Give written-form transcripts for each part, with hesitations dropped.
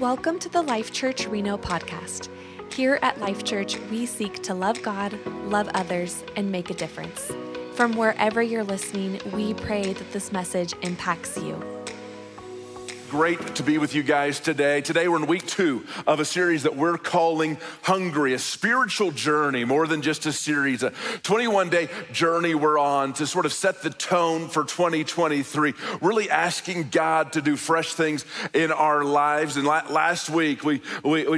Welcome to the Life Church Reno podcast. Here at Life Church, we seek to love God, love others, and make a difference. From wherever you're listening, we pray that this message impacts you. Great to be with you guys today. Today we're in week 2 of a series that we're calling Hungry, a spiritual journey, more than just a series, a 21-day journey we're on to sort of set the tone for 2023, really asking God to do fresh things in our lives. And last week we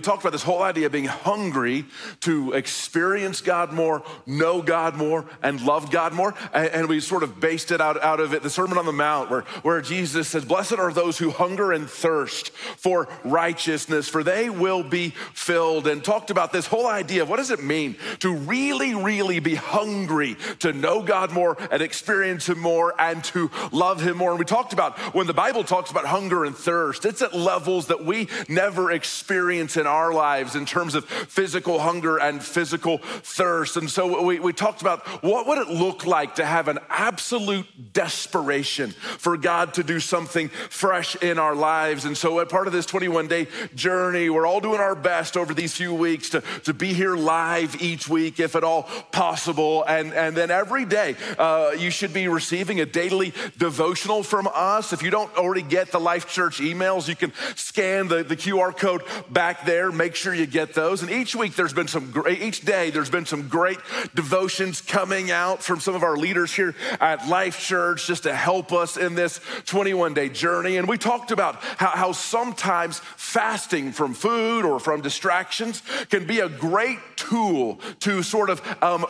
talked about this whole idea of being hungry to experience God more, know God more, and love God more. And we sort of based it out of it, the Sermon on the Mount, where Jesus says, blessed are those who hunger and thirst for righteousness, for they will be filled, and talked about this whole idea of what does it mean to really, really be hungry to know God more and experience Him more and to love Him more. And we talked about when the Bible talks about hunger and thirst, it's at levels that we never experience in our lives in terms of physical hunger and physical thirst. And so we talked about what would it look like to have an absolute desperation for God to do something fresh in our lives. And so at part of this 21-day journey, we're all doing our best over these few weeks to be here live each week, if at all possible. And then every day, you should be receiving a daily devotional from us. If you don't already get the Life Church emails, you can scan the QR code back there. Make sure you get those. And each day, there's been some great devotions coming out from some of our leaders here at Life Church just to help us in this 21-day journey. And we talked about how sometimes fasting from food or from distractions can be a great tool to sort of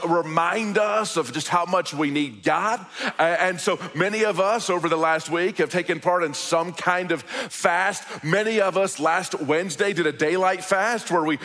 remind us of just how much we need God. And so many of us over the last week have taken part in some kind of fast. Many of us last Wednesday did a daylight fast where we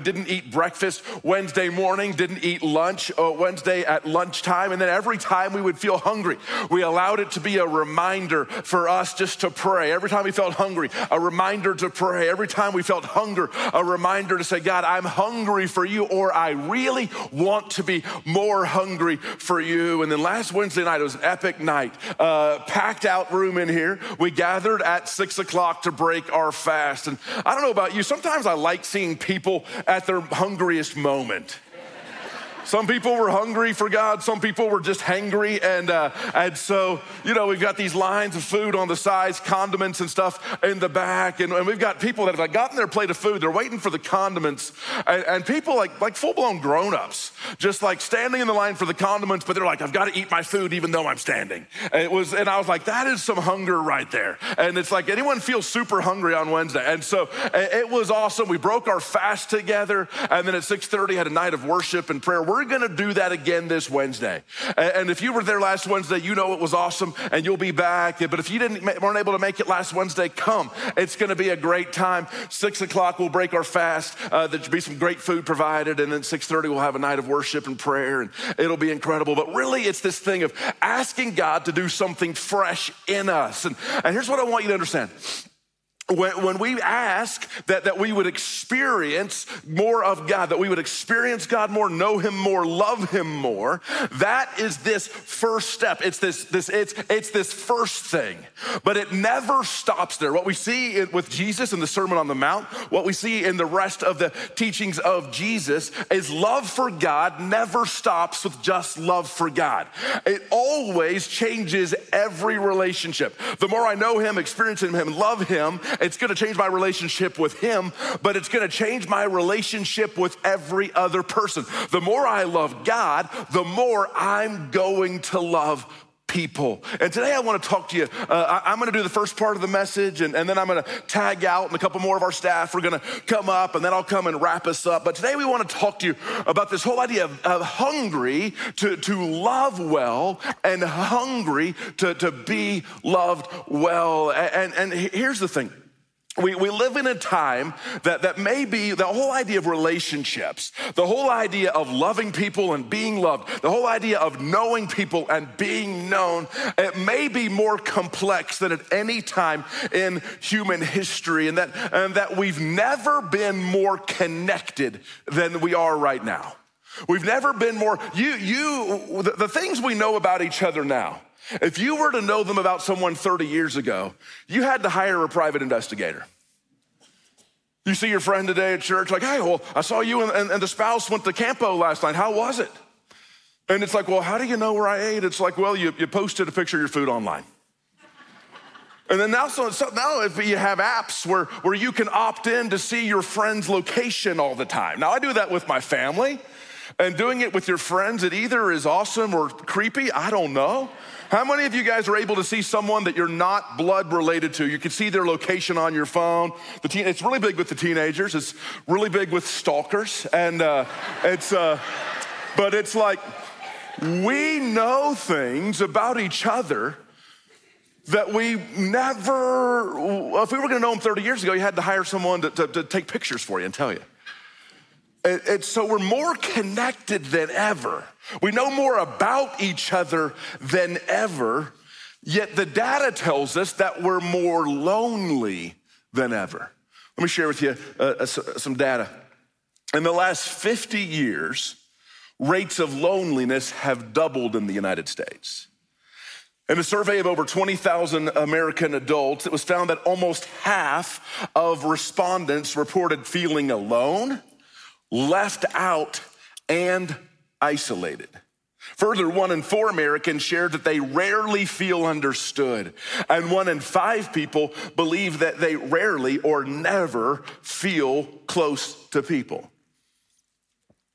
didn't eat breakfast Wednesday morning, didn't eat lunch Wednesday at lunchtime. And then every time we would feel hungry, we allowed it to be a reminder for us just to pray. Every time we felt hungry, a reminder to pray. Every time we felt hunger, a reminder to say, God, I'm hungry for you, or I really want to be more hungry for you. And then last Wednesday night, it was an epic night, packed out room in here. We gathered at 6:00 to break our fast. And I don't know about you, sometimes I like seeing people at their hungriest moment. Some people were hungry for God. Some people were just hangry. And so, you know, we've got these lines of food on the sides, condiments and stuff in the back. And we've got people that have gotten their plate of food. They're waiting for the condiments. And people like full-blown grown-ups, just like standing in the line for the condiments, but they're like, I've got to eat my food even though I'm standing. And I was like, that is some hunger right there. And it's like, anyone feels super hungry on Wednesday? And so it was awesome. We broke our fast together. And then at 6:30, had a night of worship and prayer. We're going to do that again this Wednesday. And if you were there last Wednesday, you know it was awesome and you'll be back. But if you weren't able to make it last Wednesday, come. It's going to be a great time. 6:00, we'll break our fast. There'll be some great food provided. And then 6:30, we'll have a night of worship and prayer. And it'll be incredible. But really, it's this thing of asking God to do something fresh in us. And here's what I want you to understand. When we ask that we would experience more of God, that we would experience God more, know Him more, love Him more, that is this first step. It's this first thing, but it never stops there. What we see with Jesus in the Sermon on the Mount, what we see in the rest of the teachings of Jesus is love for God never stops with just love for God. It always changes every relationship. The more I know Him, experience Him, love Him, it's going to change my relationship with Him, but it's going to change my relationship with every other person. The more I love God, the more I'm going to love people. And today I want to talk to you. I'm going to do the first part of the message, and then I'm going to tag out, and a couple more of our staff are going to come up, and then I'll come and wrap us up. But today we want to talk to you about this whole idea of hungry to love well and hungry to be loved well. And here's the thing. We live in a time that maybe the whole idea of relationships, the whole idea of loving people and being loved, the whole idea of knowing people and being known, it may be more complex than at any time in human history, and that we've never been more connected than we are right now. We've never been more, the things we know about each other now, if you were to know them about someone 30 years ago, you had to hire a private investigator. You see your friend today at church, like, hey, well, I saw you and the spouse went to Campo last night. How was it? And it's like, well, how do you know where I ate? It's like, well, you posted a picture of your food online. And then now, now if you have apps where you can opt in to see your friend's location all the time. Now, I do that with my family, and doing it with your friends, it either is awesome or creepy, I don't know. How many of you guys are able to see someone that you're not blood related to? You can see their location on your phone. It's really big with the teenagers. It's really big with stalkers. And but it's like, we know things about each other that we never, if we were gonna know them 30 years ago, you had to hire someone to take pictures for you and tell you. And so we're more connected than ever. We know more about each other than ever, yet the data tells us that we're more lonely than ever. Let me share with you some data. In the last 50 years, rates of loneliness have doubled in the United States. In a survey of over 20,000 American adults, it was found that almost half of respondents reported feeling alone, left out, and isolated. Further, 1 in 4 Americans shared that they rarely feel understood, and 1 in 5 people believe that they rarely or never feel close to people.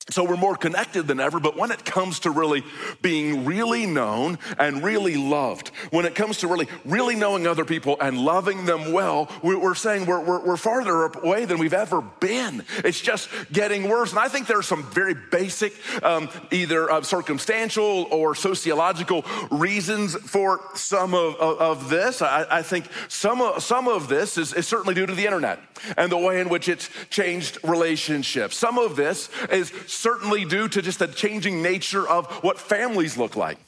So we're more connected than ever, but when it comes to really being really known and really loved, when it comes to really knowing other people and loving them well, we're saying we're farther away than we've ever been. It's just getting worse. And I think there's some very basic, either circumstantial or sociological reasons for some of this. I think some of this is certainly due to the internet and the way in which it's changed relationships. Some of this is certainly due to just the changing nature of what families look like,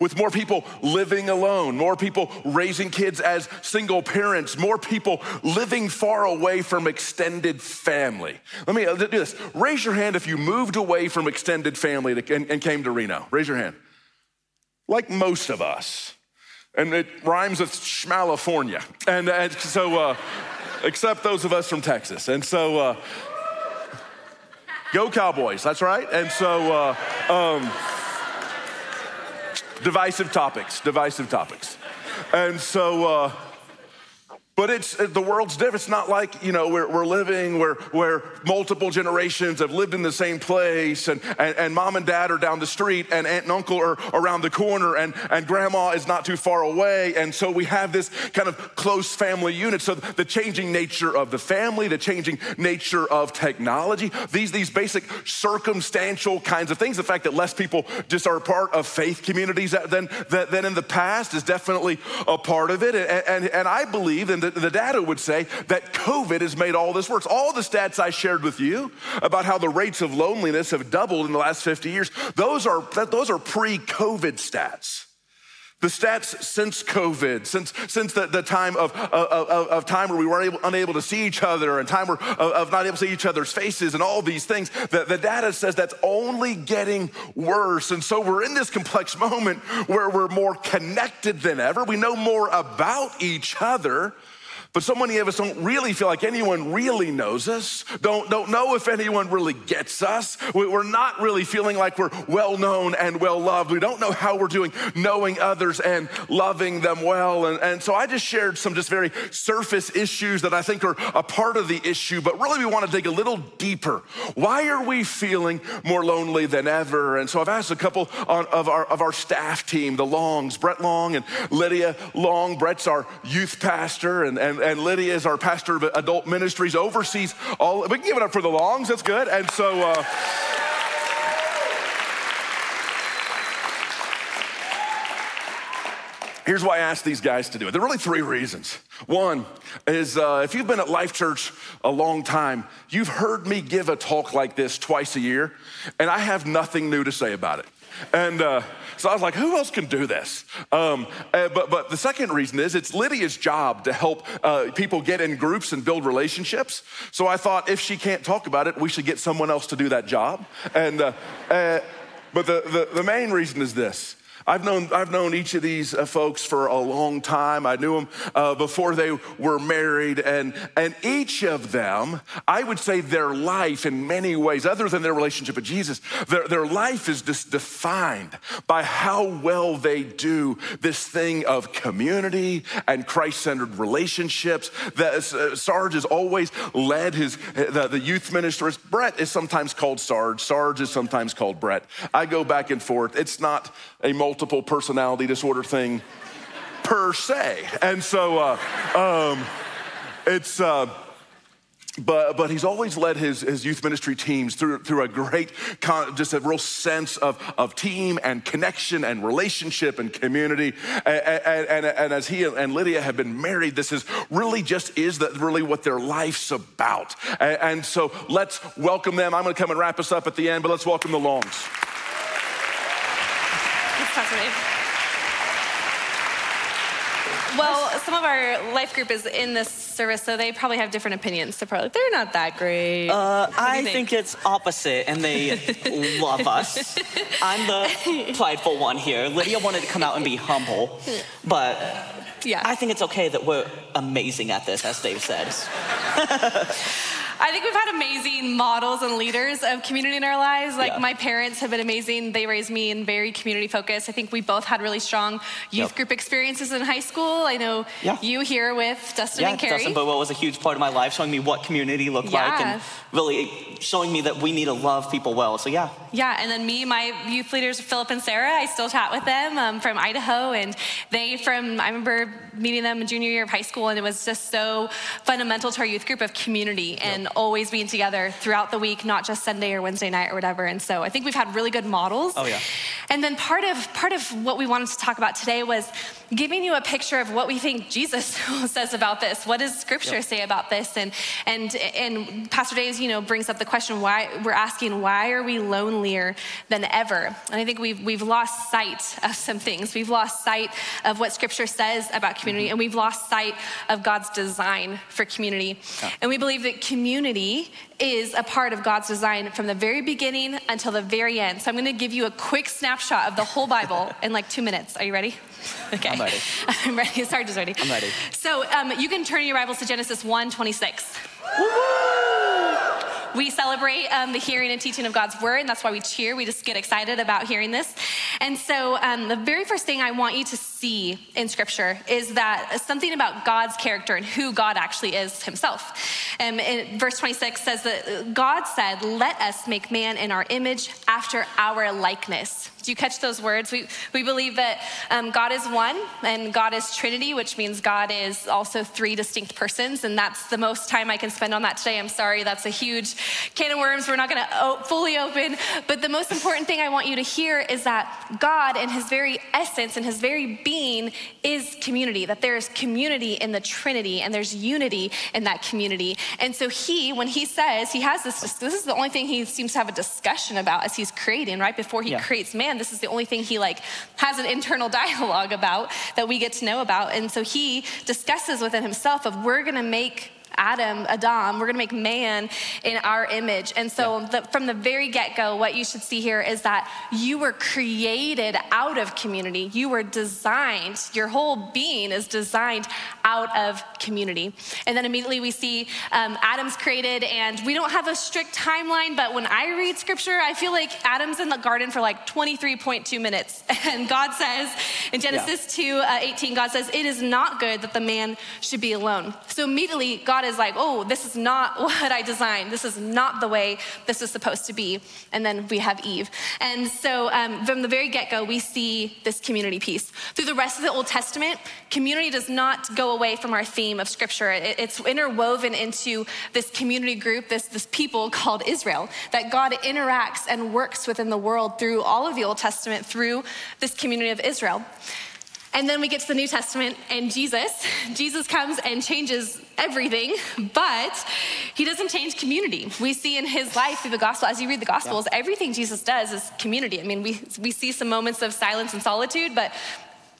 with more people living alone, more people raising kids as single parents, more people living far away from extended family. Let me do this. Raise your hand if you moved away from extended family and came to Reno. Raise your hand. Like most of us. And it rhymes with Schmalifornia. And so, except those of us from Texas. And so, go Cowboys, that's right. And so, divisive topics. And so, but it's, the world's different. It's not like, you know, we're living where multiple generations have lived in the same place and mom and dad are down the street and aunt and uncle are around the corner and grandma is not too far away. And so we have this kind of close family unit. So the changing nature of the family, the changing nature of technology, these basic circumstantial kinds of things, the fact that less people just are a part of faith communities than in the past is definitely a part of it. And I believe, and the data would say, that COVID has made all this worse. All the stats I shared with you about how the rates of loneliness have doubled in the last 50 years, those are pre-COVID stats. The stats since COVID, since the time of time where we were unable to see each other and time of not able to see each other's faces and all these things, the data says that's only getting worse. And so we're in this complex moment where we're more connected than ever. We know more about each other, but so many of us don't really feel like anyone really knows us, don't know if anyone really gets us. We're not really feeling like we're well-known and well-loved. We don't know how we're doing knowing others and loving them well. And so I just shared some just very surface issues that I think are a part of the issue, but really we want to dig a little deeper. Why are we feeling more lonely than ever? And so I've asked a couple of our staff team, the Longs, Brett Long and Lydia Long. Brett's our youth pastor, and Lydia is our pastor of adult ministries, oversees all, we can give it up for the Longs, that's good. And so, here's why I asked these guys to do it. There are really 3 reasons. One is if you've been at Life Church a long time, you've heard me give a talk like this twice a year, and I have nothing new to say about it. And so I was like, who else can do this? But the second reason is it's Lydia's job to help people get in groups and build relationships. So I thought if she can't talk about it, we should get someone else to do that job. And but the main reason is this. I've known each of these folks for a long time. I knew them before they were married, and each of them, I would say their life in many ways, other than their relationship with Jesus, their life is just defined by how well they do this thing of community and Christ-centered relationships. Sarge has always led the youth ministers. Brett is sometimes called Sarge. Sarge is sometimes called Brett. I go back and forth. It's not a multiple personality disorder thing per se. And so it's... But he's always led his youth ministry teams through a great, just a real sense of team and connection and relationship and community. And as he and Lydia have been married, this is really really what their life's about. And so let's welcome them. I'm gonna come and wrap us up at the end, but let's welcome the Longs. That's fascinating. Well, some of our life group is in this service, so they probably have different opinions. So probably they're not that great. I think it's opposite, and they love us. I'm the prideful one here. Lydia wanted to come out and be humble, but yeah. I think it's okay that we're amazing at this, as Dave says. I think we've had amazing models and leaders of community in our lives. Like my parents have been amazing. They raised me in very community focused. I think we both had really strong youth group experiences in high school. I know you here with Dustin and Carrie. Dustin Bobo was a huge part of my life, showing me what community looked like and really showing me that we need to love people well. So and then my youth leaders, Philip and Sarah, I still chat with them from Idaho, and I remember meeting them in junior year of high school, and it was just so fundamental to our youth group of community and always being together throughout the week, not just Sunday or Wednesday night or whatever. And so I think we've had really good models. Oh yeah. And then part of what we wanted to talk about today was giving you a picture of what we think Jesus says about this. What does Scripture say about this? And Pastor Dave, brings up the question why are we lonelier than ever? And I think we've lost sight of some things. We've lost sight of what Scripture says about community, and we've lost sight of God's design for community. Yeah. And we believe that community is a part of God's design from the very beginning until the very end. So I'm going to give you a quick snapshot of the whole Bible in like 2 minutes. Are you ready? Okay. I'm ready. I'm ready. Sarge is ready. I'm ready. So you can turn your Bibles to Genesis 1:26. We celebrate the hearing and teaching of God's word, and that's why we cheer. We just get excited about hearing this. And so the very first thing I want you to see in Scripture is that something about God's character and who God actually is himself. In verse 26 says that God said, "Let us make man in our image after our likeness." Do you catch those words? We believe that God is one and God is Trinity, which means God is also three distinct persons, and that's the most time I can spend on that today. I'm sorry, that's a huge can of worms we're not going to fully open, but the most important thing I want you to hear is that God in his very essence and his very being is community, that there is community in the Trinity and there's unity in that community. And so when he says he has this is the only thing he seems to have a discussion about as he's creating, right? Before he creates man, this is the only thing he has an internal dialogue about that we get to know about. And so he discusses within himself of we're gonna make Adam, we're gonna make man in our image. And so from the very get-go, what you should see here is that you were created out of community. You were designed, your whole being is designed out of community. And then immediately we see Adam's created, and we don't have a strict timeline, but when I read Scripture, I feel like Adam's in the garden for 23.2 minutes. And God says in Genesis 2:18, God says, "It is not good that the man should be alone." So immediately God is this is not what I designed. This is not the way this is supposed to be. And then we have Eve. And so from the very get-go, we see this community piece. Through the rest of the Old Testament, community does not go away from our theme of Scripture. It's interwoven into this community group, this people called Israel, that God interacts and works within the world through all of the Old Testament, through this community of Israel. And then we get to the New Testament and Jesus. Jesus comes and changes everything, but he doesn't change community. We see in his life through the gospel, as you read the gospels, everything Jesus does is community. I mean, we see some moments of silence and solitude, but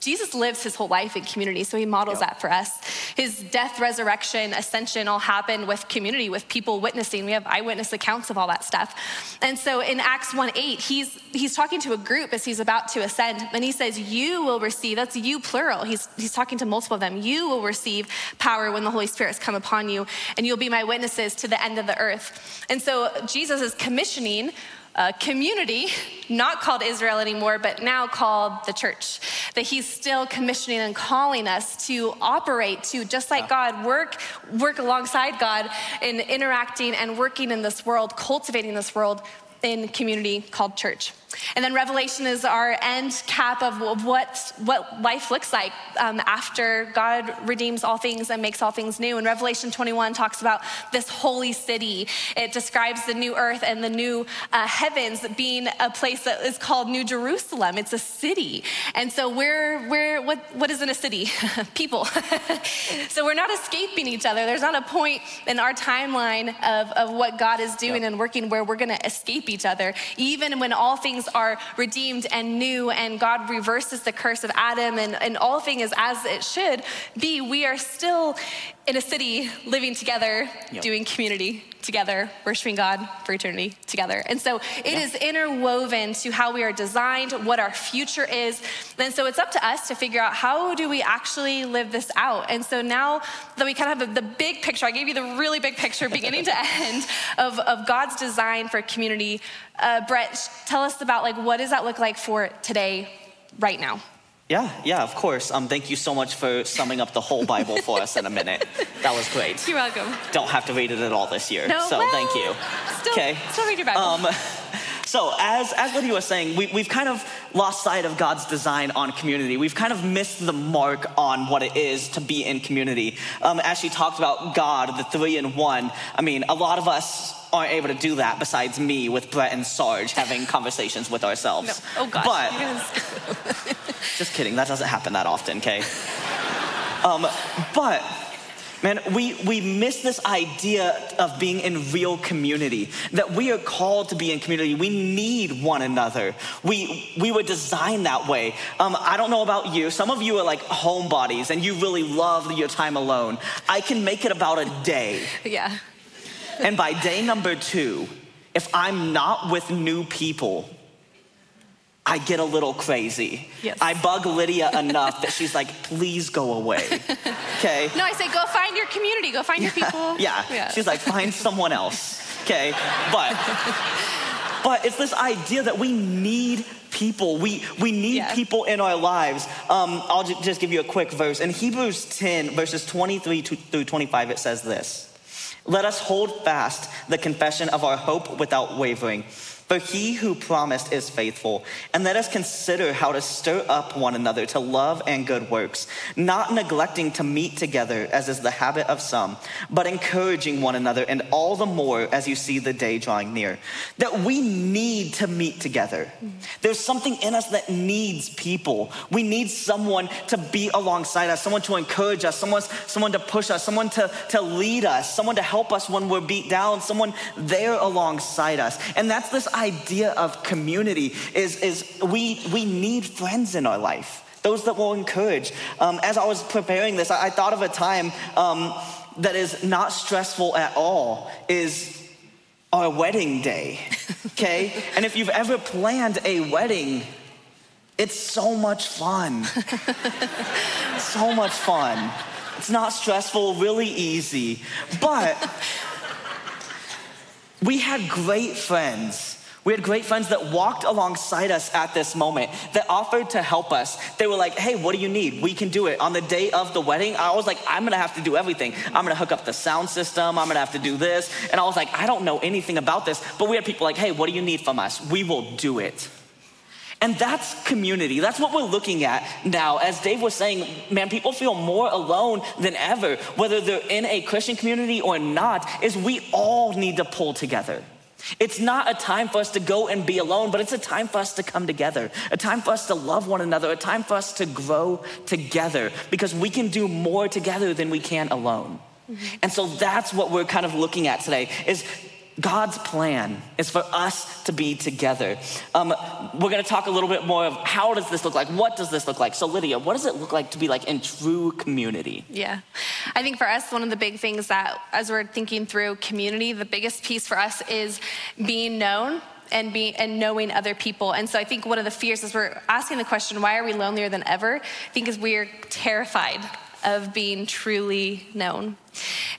Jesus lives his whole life in community, so he models that for us. His death, resurrection, ascension all happen with community, with people witnessing. We have eyewitness accounts of all that stuff. And so in Acts 1:8, he's talking to a group as he's about to ascend, and he says, you will receive, that's you plural. He's talking to multiple of them. You will receive power when the Holy Spirit has come upon you, and you'll be my witnesses to the end of the earth. And so Jesus is commissioning a community, not called Israel anymore, but now called the church, that he's still commissioning and calling us to operate, to just like God, work alongside God in interacting and working in this world, cultivating this world in community called church. And then Revelation is our end cap of what life looks like after God redeems all things and makes all things new. And Revelation 21 talks about this holy city. It describes the new earth and the new heavens being a place that is called New Jerusalem. It's a city. And so what is in a city? People. So we're not escaping each other. There's not a point in our timeline of what God is doing and working where we're gonna escape each other. Even when all things are redeemed and new, and God reverses the curse of Adam, and all things as it should be, we are still in a city living together, doing community together, worshiping God for eternity together. And so it is interwoven to how we are designed, what our future is. And so it's up to us to figure out how do we actually live this out. And so now that we kind of have the big picture, I gave you the really big picture beginning to end of God's design for community. Brett, tell us about what does that look like for today, right now? Yeah, of course. Thank you so much for summing up the whole Bible for us in a minute. That was great. You're welcome. Don't have to read it at all this year. No, so thank you. Still read your Bible. So as Lydia was saying, we've kind of lost sight of God's design on community. We've kind of missed the mark on what it is to be in community. As she talked about God, the three in one, I mean, a lot of us aren't able to do that besides me with Brett and Sarge having conversations with ourselves. No. Oh gosh. But, just kidding, that doesn't happen that often, okay? But, man, we miss this idea of being in real community, that we are called to be in community. We need one another. We were designed that way. I don't know about you. Some of you are like homebodies and you really love your time alone. I can make it about a day. Yeah. And by day number 2, if I'm not with new people, I get a little crazy. Yes. I bug Lydia enough that she's like, please go away, okay? No, I say, go find your community, go find your people. Yeah, she's like, find someone else, okay? But it's this idea that we need people. We need people in our lives. I'll just give you a quick verse. In Hebrews 10, verses 23 through 25, it says this. Let us hold fast the confession of our hope without wavering, for he who promised is faithful. And let us consider how to stir up one another to love and good works, not neglecting to meet together as is the habit of some, but encouraging one another, and all the more as you see the day drawing near. That we need to meet together. There's something in us that needs people. We need someone to be alongside us, someone to encourage us, someone to push us, someone to lead us, someone to help us when we're beat down, someone there alongside us. And that's this idea of community is we need friends in our life, those that will encourage. As I was preparing this, I thought of a time that is not stressful at all, is our wedding day, okay? And if you've ever planned a wedding, it's so much fun. So much fun. It's not stressful, really easy, but we had great friends. We had great friends that walked alongside us at this moment, that offered to help us. They were like, hey, what do you need? We can do it. On the day of the wedding, I was like, I'm gonna have to do everything. I'm gonna hook up the sound system. I'm gonna have to do this. And I was like, I don't know anything about this. But we had people like, hey, what do you need from us? We will do it. And that's community. That's what we're looking at now. As Dave was saying, man, people feel more alone than ever, whether they're in a Christian community or not, is we all need to pull together. It's not a time for us to go and be alone, but it's a time for us to come together, a time for us to love one another, a time for us to grow together, because we can do more together than we can alone. And so that's what we're kind of looking at today, is God's plan is for us to be together. We're going to talk a little bit more of how does this look like? What does this look like? So Lydia, what does it look like to be like in true community? Yeah, I think for us, one of the big things that as we're thinking through community, the biggest piece for us is being known and knowing other people. And so I think one of the fears is we're asking the question, why are we lonelier than ever? I think is we're terrified of being truly known.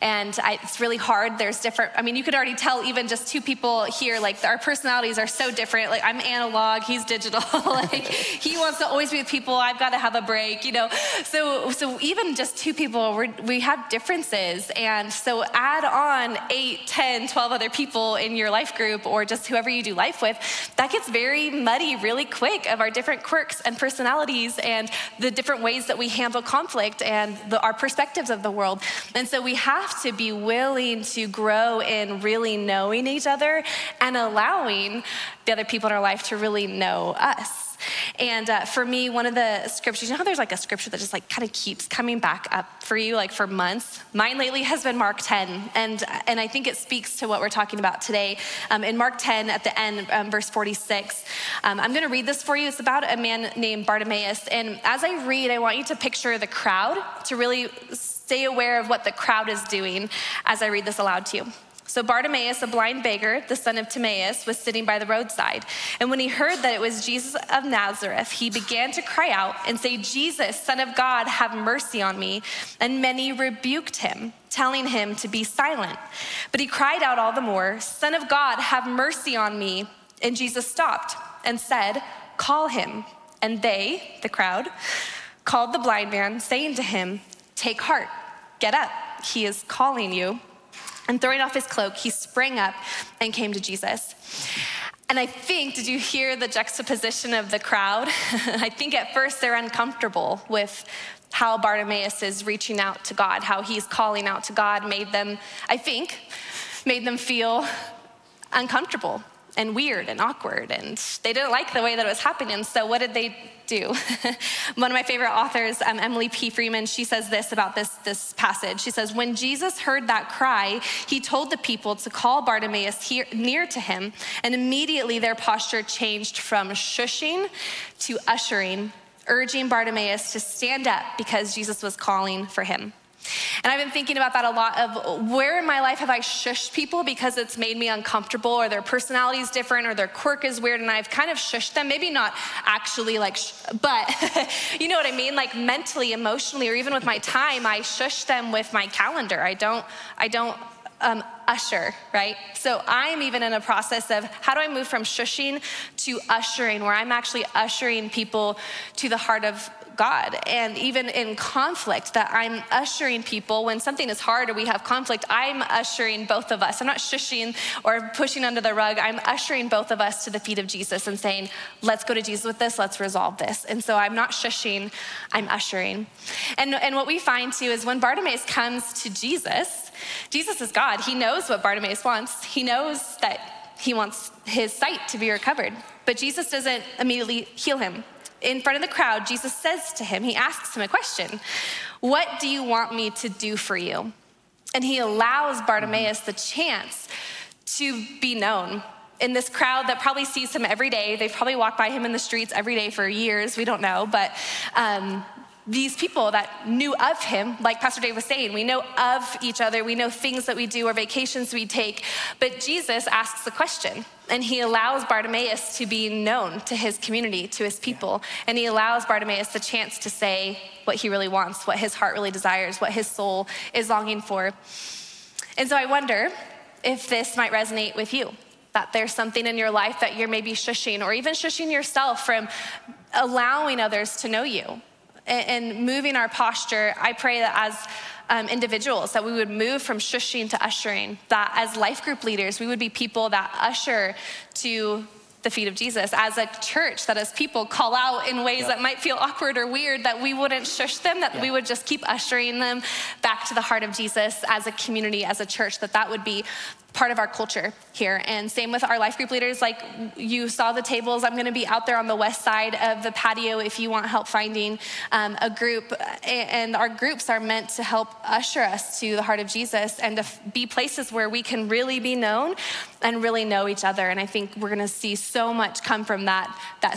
And it's really hard. There's different, I mean, you could already tell even just two people here, like our personalities are so different. Like I'm analog, he's digital. Like he wants to always be with people. I've got to have a break, you know? So even just two people, we have differences. And so add on 8, 10, 12 other people in your life group or just whoever you do life with, that gets very muddy really quick of our different quirks and personalities and the different ways that we handle conflict and our perspectives of the world. And so we have to be willing to grow in really knowing each other and allowing the other people in our life to really know us. And for me, one of the scriptures, you know how there's like a scripture that just like kind of keeps coming back up for you like for months? Mine lately has been Mark 10. And I think it speaks to what we're talking about today. In Mark 10 at the end, verse 46, I'm gonna read this for you. It's about a man named Bartimaeus. And as I read, I want you to picture the crowd to really stay aware of what the crowd is doing as I read this aloud to you. So Bartimaeus, a blind beggar, the son of Timaeus, was sitting by the roadside. And when he heard that it was Jesus of Nazareth, he began to cry out and say, "Jesus, Son of God, have mercy on me." And many rebuked him, telling him to be silent. But he cried out all the more, "Son of God, have mercy on me." And Jesus stopped and said, "Call him." And they, the crowd, called the blind man, saying to him, "Take heart, get up, he is calling you." And throwing off his cloak, he sprang up and came to Jesus. And I think, did you hear the juxtaposition of the crowd? I think at first they're uncomfortable with how Bartimaeus is reaching out to God, how he's calling out to God made them feel uncomfortable and weird and awkward, and they didn't like the way that it was happening. So what did they do? One of my favorite authors, Emily P. Freeman, she says this about this passage. She says, "When Jesus heard that cry, he told the people to call Bartimaeus near to him, and immediately their posture changed from shushing to ushering, urging Bartimaeus to stand up because Jesus was calling for him." And I've been thinking about that a lot of where in my life have I shushed people because it's made me uncomfortable or their personality is different or their quirk is weird and I've kind of shushed them, maybe not actually but you know what I mean? Like mentally, emotionally, or even with my time, I shush them with my calendar. I don't usher, right? So I'm even in a process of how do I move from shushing to ushering, where I'm actually ushering people to the heart of God. And even in conflict, that I'm ushering people, when something is hard or we have conflict, I'm ushering both of us. I'm not shushing or pushing under the rug. I'm ushering both of us to the feet of Jesus and saying, let's go to Jesus with this, let's resolve this. And so I'm not shushing, I'm ushering. And what we find too is when Bartimaeus comes to Jesus, Jesus is God. He knows what Bartimaeus wants. He knows that he wants his sight to be recovered, but Jesus doesn't immediately heal him. In front of the crowd, Jesus says to him, he asks him a question, "What do you want me to do for you?" And he allows Bartimaeus the chance to be known. In this crowd that probably sees him every day, they've probably walked by him in the streets every day for years, we don't know, but these people that knew of him, like Pastor Dave was saying, we know of each other, we know things that we do or vacations we take, but Jesus asks the question and he allows Bartimaeus to be known to his community, to his people. Yeah. And he allows Bartimaeus the chance to say what he really wants, what his heart really desires, what his soul is longing for. And so I wonder if this might resonate with you, that there's something in your life that you're maybe shushing or even shushing yourself from allowing others to know you. And moving our posture, I pray that as individuals, that we would move from shushing to ushering, that as life group leaders, we would be people that usher to the feet of Jesus, as a church, that as people call out in ways that might feel awkward or weird, that we wouldn't shush them, that we would just keep ushering them back to the heart of Jesus as a community, as a church, that would be part of our culture here. And same with our life group leaders. Like you saw the tables, I'm gonna be out there on the west side of the patio if you want help finding a group. And our groups are meant to help usher us to the heart of Jesus and to be places where we can really be known and really know each other. And I think we're gonna see so much come from that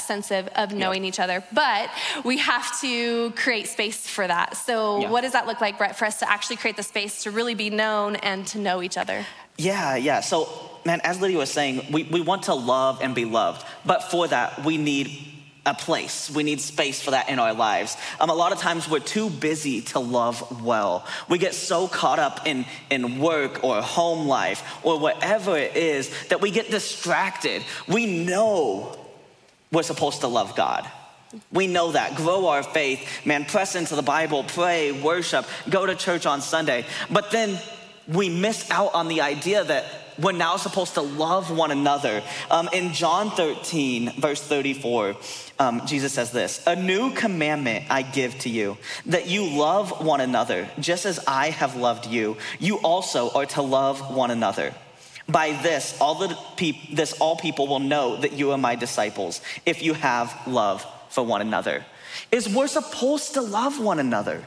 sense of knowing each other. But we have to create space for that. So what does that look like, Brett, for us to actually create the space to really be known and to know each other? Yeah. So, man, as Lydia was saying, we want to love and be loved. But for that, we need a place. We need space for that in our lives. A lot of times we're too busy to love well. We get so caught up in work or home life or whatever it is that we get distracted. We know we're supposed to love God. We know that. Grow our faith, man. Press into the Bible, pray, worship, go to church on Sunday. But then we miss out on the idea that we're now supposed to love one another. In John 13, verse 34, Jesus says this: "A new commandment I give to you, that you love one another just as I have loved you. You also are to love one another. By this, all people will know that you are my disciples, if you have love for one another." We're supposed to love one another.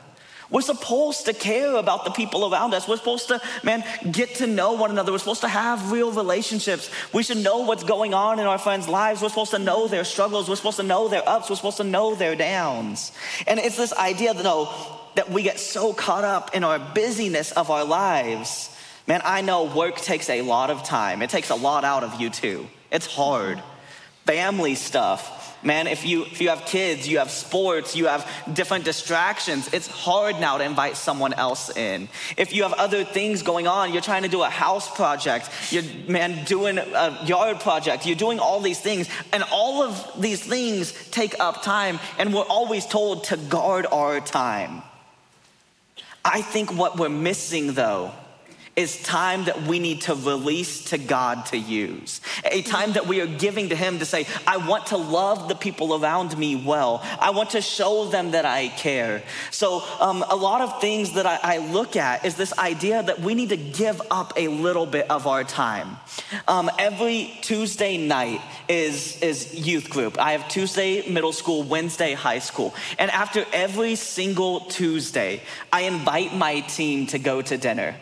We're supposed to care about the people around us. We're supposed to, man, get to know one another. We're supposed to have real relationships. We should know what's going on in our friends' lives. We're supposed to know their struggles. We're supposed to know their ups. We're supposed to know their downs. And it's this idea that we get so caught up in our busyness of our lives. Man, I know work takes a lot of time. It takes a lot out of you too. It's hard. Family stuff. Man, if you have kids, you have sports, you have different distractions, it's hard now to invite someone else in. If you have other things going on, you're trying to do a house project, you're, man, doing a yard project, you're doing all these things, and all of these things take up time, and we're always told to guard our time. I think what we're missing, though, is time that we need to release to God to use. A time that we are giving to Him to say, I want to love the people around me well. I want to show them that I care. So a lot of things that I look at is this idea that we need to give up a little bit of our time. Every Tuesday night is youth group. I have Tuesday middle school, Wednesday high school. And after every single Tuesday, I invite my team to go to dinner.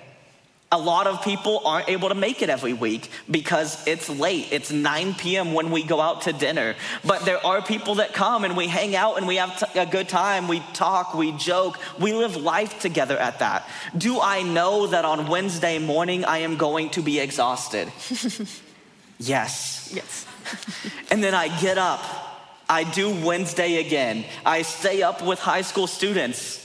A lot of people aren't able to make it every week because it's late. It's 9 p.m. when we go out to dinner. But there are people that come and we hang out and we have a good time. We talk, we joke, we live life together at that. Do I know that on Wednesday morning I am going to be exhausted? Yes. Yes. And then I get up. I do Wednesday again. I stay up with high school students.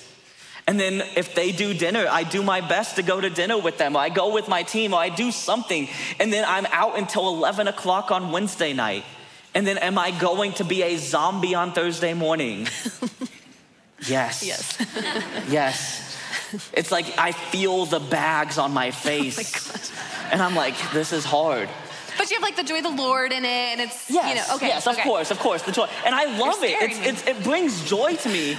And then if they do dinner, I do my best to go to dinner with them. I go with my team, or I do something. And then I'm out until 11 o'clock on Wednesday night. And then am I going to be a zombie on Thursday morning? Yes. Yes. It's like I feel the bags on my face. Oh my, and I'm like, this is hard. But you have like the joy of the Lord in it, and it's, okay. Yes, okay. Of course, the joy. And I love it. It brings joy to me.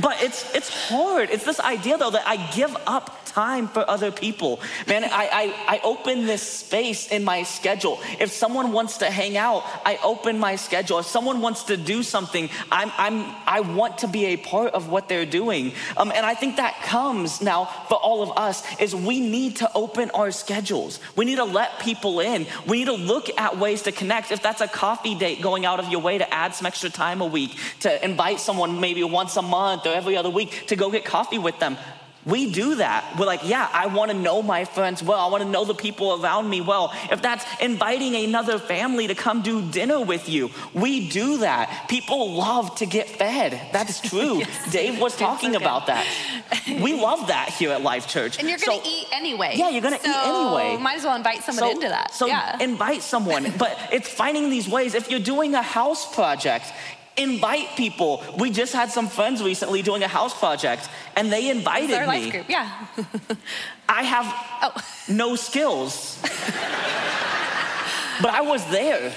But it's hard. It's this idea, though, that I give up time for other people. Man, I open this space in my schedule. If someone wants to hang out, I open my schedule. If someone wants to do something, I want to be a part of what they're doing. And I think that comes now for all of us is we need to open our schedules. We need to let people in. We need to look at ways to connect. If that's a coffee date, going out of your way to add some extra time a week, to invite someone maybe once a month or every other week to go get coffee with them. We do that. We're like, I want to know my friends well. I want to know the people around me well. If that's inviting another family to come do dinner with you, we do that. People love to get fed. That's true. Yes. Dave was talking about that. We love that here at Life Church. And you're going to eat anyway. Yeah, you're going to eat anyway. Might as well invite someone into that. Invite someone. But it's finding these ways. If you're doing a house project, invite people. We just had some friends recently doing a house project, and they invited me. It's our life group, yeah. I have no skills, but I was there.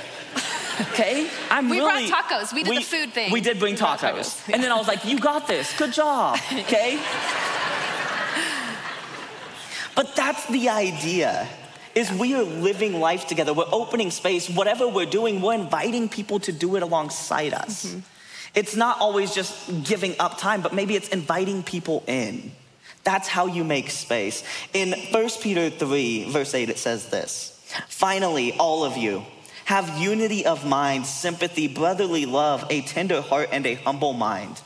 Okay, we brought tacos. We did the food thing. We did bring tacos, yeah. And then I was like, "You got this. Good job." Okay. But that's the idea, is we are living life together. We're opening space. Whatever we're doing, we're inviting people to do it alongside us. Mm-hmm. It's not always just giving up time, but maybe it's inviting people in. That's how you make space. In 1 Peter 3, verse 8, it says this: "Finally, all of you, have unity of mind, sympathy, brotherly love, a tender heart, and a humble mind.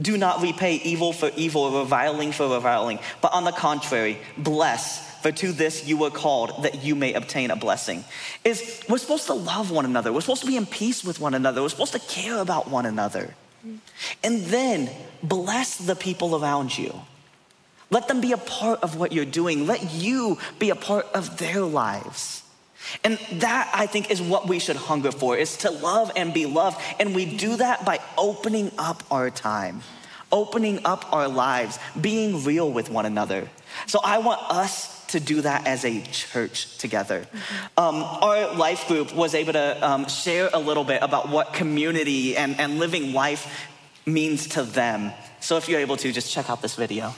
Do not repay evil for evil, reviling for reviling, but on the contrary, bless, for to this you were called, that you may obtain a blessing." Is we're supposed to love one another. We're supposed to be in peace with one another. We're supposed to care about one another. And then bless the people around you. Let them be a part of what you're doing. Let you be a part of their lives. And that, I think, is what we should hunger for, is to love and be loved. And we do that by opening up our time, opening up our lives, being real with one another. So I want us to do that as a church together. Our life group was able to share a little bit about what community and living life means to them. So if you're able to, just check out this video.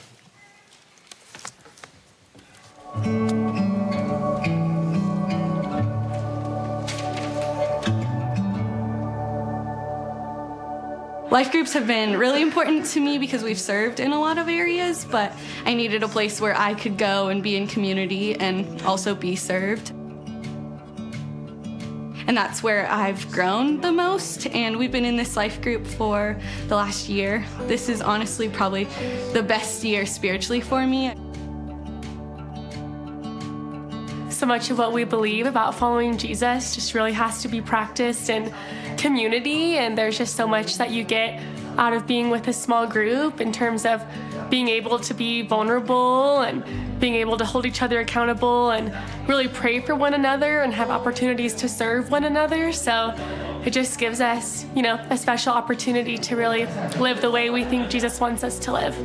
Life groups have been really important to me because we've served in a lot of areas, but I needed a place where I could go and be in community and also be served. And that's where I've grown the most, and we've been in this life group for the last year. This is honestly probably the best year spiritually for me. So much of what we believe about following Jesus just really has to be practiced in community, and there's just so much that you get out of being with a small group in terms of being able to be vulnerable and being able to hold each other accountable and really pray for one another and have opportunities to serve one another. So it just gives us, you know, a special opportunity to really live the way we think Jesus wants us to live.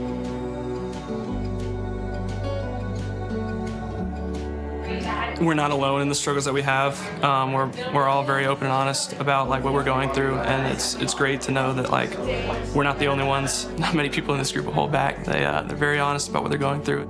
We're not alone in the struggles that we have. We're all very open and honest about like what we're going through, and it's great to know that like we're not the only ones. Not many people in this group will hold back. They're very honest about what they're going through.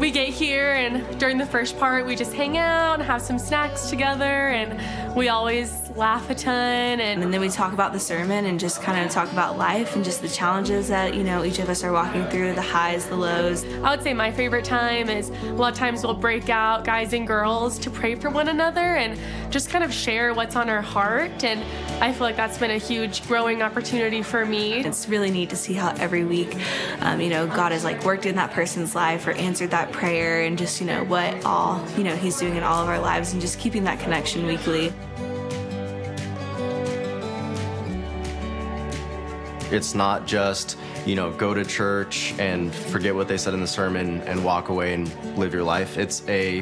We get here, and during the first part, we just hang out and have some snacks together, and we always laugh a ton. And then we talk about the sermon and just kind of talk about life and just the challenges that, you know, each of us are walking through, the highs, the lows. I would say my favorite time is a lot of times we'll break out, guys and girls, to pray for one another and just kind of share what's on our heart. And I feel like that's been a huge growing opportunity for me. It's really neat to see how every week, you know, God has like worked in that person's life or answered that prayer, and just, you know, what all, you know, he's doing in all of our lives, and just keeping that connection weekly. It's not just, you know, go to church and forget what they said in the sermon and walk away and live your life. It's a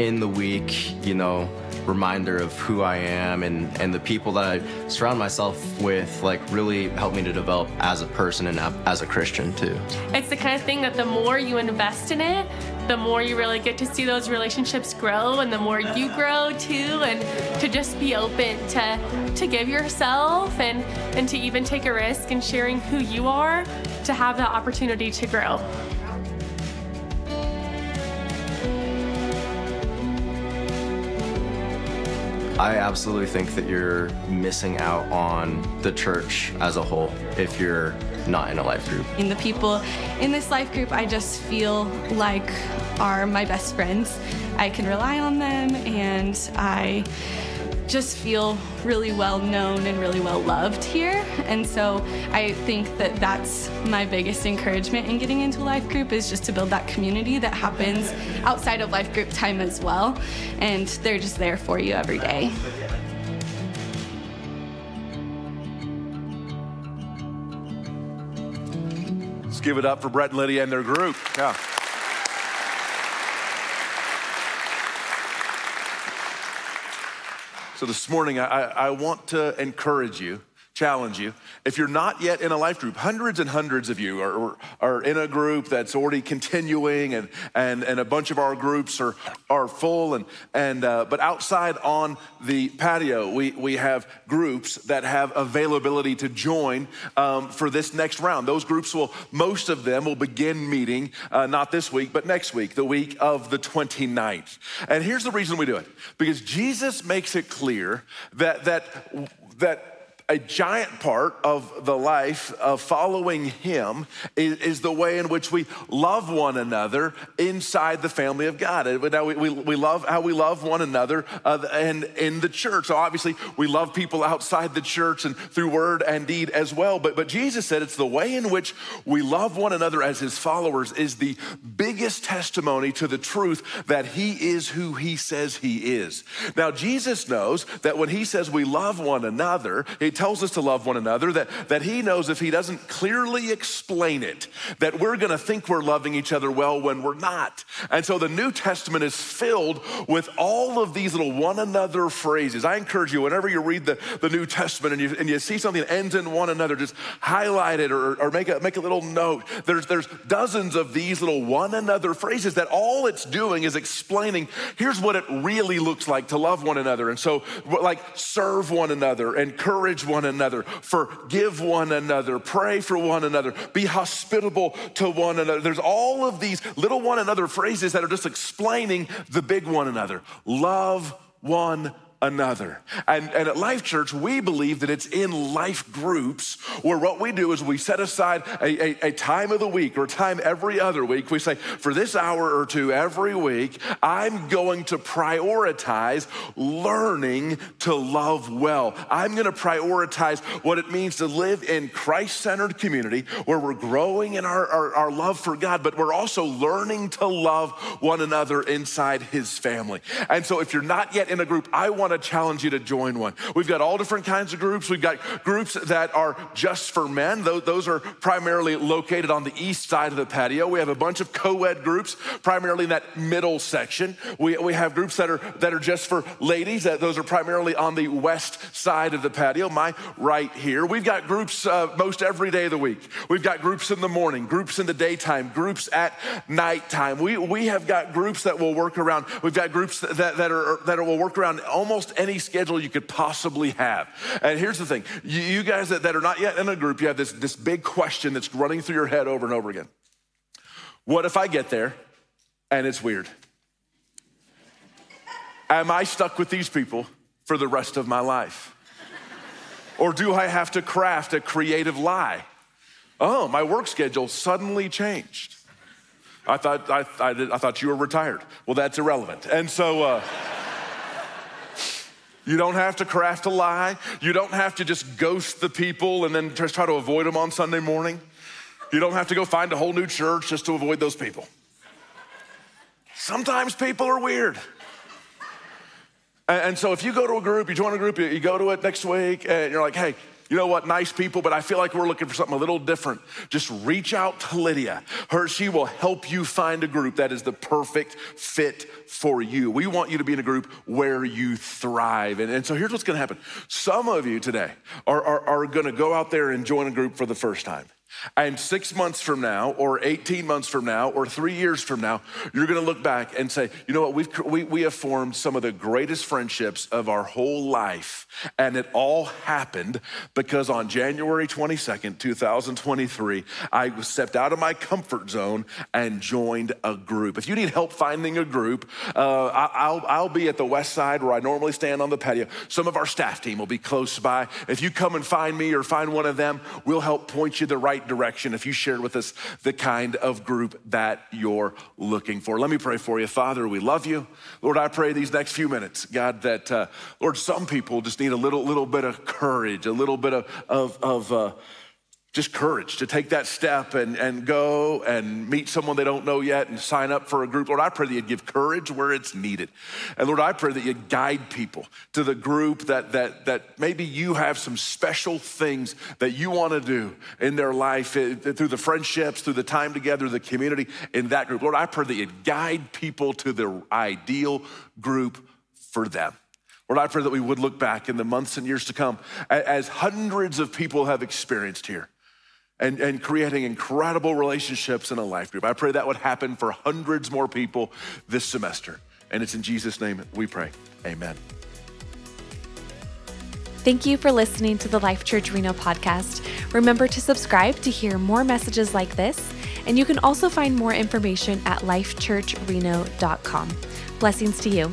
in the week, you know, reminder of who I am and the people that I surround myself with, like, really help me to develop as a person and as a Christian too. It's the kind of thing that the more you invest in it, the more you really get to see those relationships grow, and the more you grow too, and to just be open to give yourself and to even take a risk in sharing who you are, to have that opportunity to grow. I absolutely think that you're missing out on the church as a whole if you're not in a life group. And the people in this life group, I just feel like are my best friends. I can rely on them, and I just feel really well known and really well loved here. And so I think that that's my biggest encouragement in getting into life group, is just to build that community that happens outside of life group time as well. And they're just there for you every day. Let's give it up for Brett and Lydia and their group. Yeah. So this morning, I want to encourage you challenge you. If you're not yet in a life group, hundreds and hundreds of you are in a group that's already continuing, and a bunch of our groups are full. But outside on the patio, we have groups that have availability to join for this next round. Those groups most of them will begin meeting not this week, but next week, the week of the 29th. And here's the reason we do it, because Jesus makes it clear that a giant part of the life of following him is the way in which we love one another inside the family of God. Now we love how we love one another and in the church. So obviously we love people outside the church and through word and deed as well. But Jesus said it's the way in which we love one another as his followers is the biggest testimony to the truth that he is who he says he is. Now Jesus knows that when he says we love one another, he tells us to love one another, that he knows if he doesn't clearly explain it, that we're gonna think we're loving each other well when we're not. And so the New Testament is filled with all of these little one another phrases. I encourage you, whenever you read the New Testament and you see something that ends in one another, just highlight it or make a little note. There's dozens of these little one another phrases that all it's doing is explaining, here's what it really looks like to love one another. And so like serve one another, encourage one another, forgive one another, pray for one another, be hospitable to one another. There's all of these little one another phrases that are just explaining the big one another. Love one another. And at Life Church, we believe that it's in life groups where what we do is we set aside a time of the week or a time every other week. We say, for this hour or two every week, I'm going to prioritize learning to love well. I'm gonna prioritize what it means to live in Christ-centered community where we're growing in our love for God, but we're also learning to love one another inside his family. And so if you're not yet in a group, I want to challenge you to join one. We've got all different kinds of groups. We've got groups that are just for men. Those are primarily located on the east side of the patio. We have a bunch of co-ed groups, primarily in that middle section. We have groups that are just for ladies. Those are primarily on the west side of the patio, my right here. We've got groups most every day of the week. We've got groups in the morning, groups in the daytime, groups at nighttime. We have got groups that will work around. We've got groups that will work around almost any schedule you could possibly have. And here's the thing, you guys that are not yet in a group, you have this big question that's running through your head over and over again. What if I get there and it's weird? Am I stuck with these people for the rest of my life? Or do I have to craft a creative lie? Oh, my work schedule suddenly changed. I thought you were retired. Well, that's irrelevant. And so, you don't have to craft a lie. You don't have to just ghost the people and then just try to avoid them on Sunday morning. You don't have to go find a whole new church just to avoid those people. Sometimes people are weird. And so if you go to a group, you join a group, you go to it next week, and you're like, hey, you know what, nice people, but I feel like we're looking for something a little different. Just reach out to Lydia. She will help you find a group that is the perfect fit for you. We want you to be in a group where you thrive. And so here's what's gonna happen. Some of you today are gonna go out there and join a group for the first time. And 6 months from now, or 18 months from now, or 3 years from now, you're gonna look back and say, you know what, we have formed some of the greatest friendships of our whole life, and it all happened because on January 22nd, 2023, I stepped out of my comfort zone and joined a group. If you need help finding a group, I'll be at the west side where I normally stand on the patio. Some of our staff team will be close by. If you come and find me or find one of them, we'll help point you the right direction if you shared with us the kind of group that you're looking for. Let me pray for you. Father, we love you. Lord, I pray these next few minutes, God, that, Lord, some people just need a little bit of courage, a little bit of just courage to take that step and go and meet someone they don't know yet and sign up for a group. Lord, I pray that you'd give courage where it's needed. And Lord, I pray that you'd guide people to the group that maybe you have some special things that you wanna do in their life through the friendships, through the time together, the community in that group. Lord, I pray that you'd guide people to the ideal group for them. Lord, I pray that we would look back in the months and years to come as hundreds of people have experienced here and creating incredible relationships in a life group. I pray that would happen for hundreds more people this semester. And it's in Jesus' name we pray. Amen. Thank you for listening to the Life Church Reno podcast. Remember to subscribe to hear more messages like this. And you can also find more information at lifechurchreno.com. Blessings to you.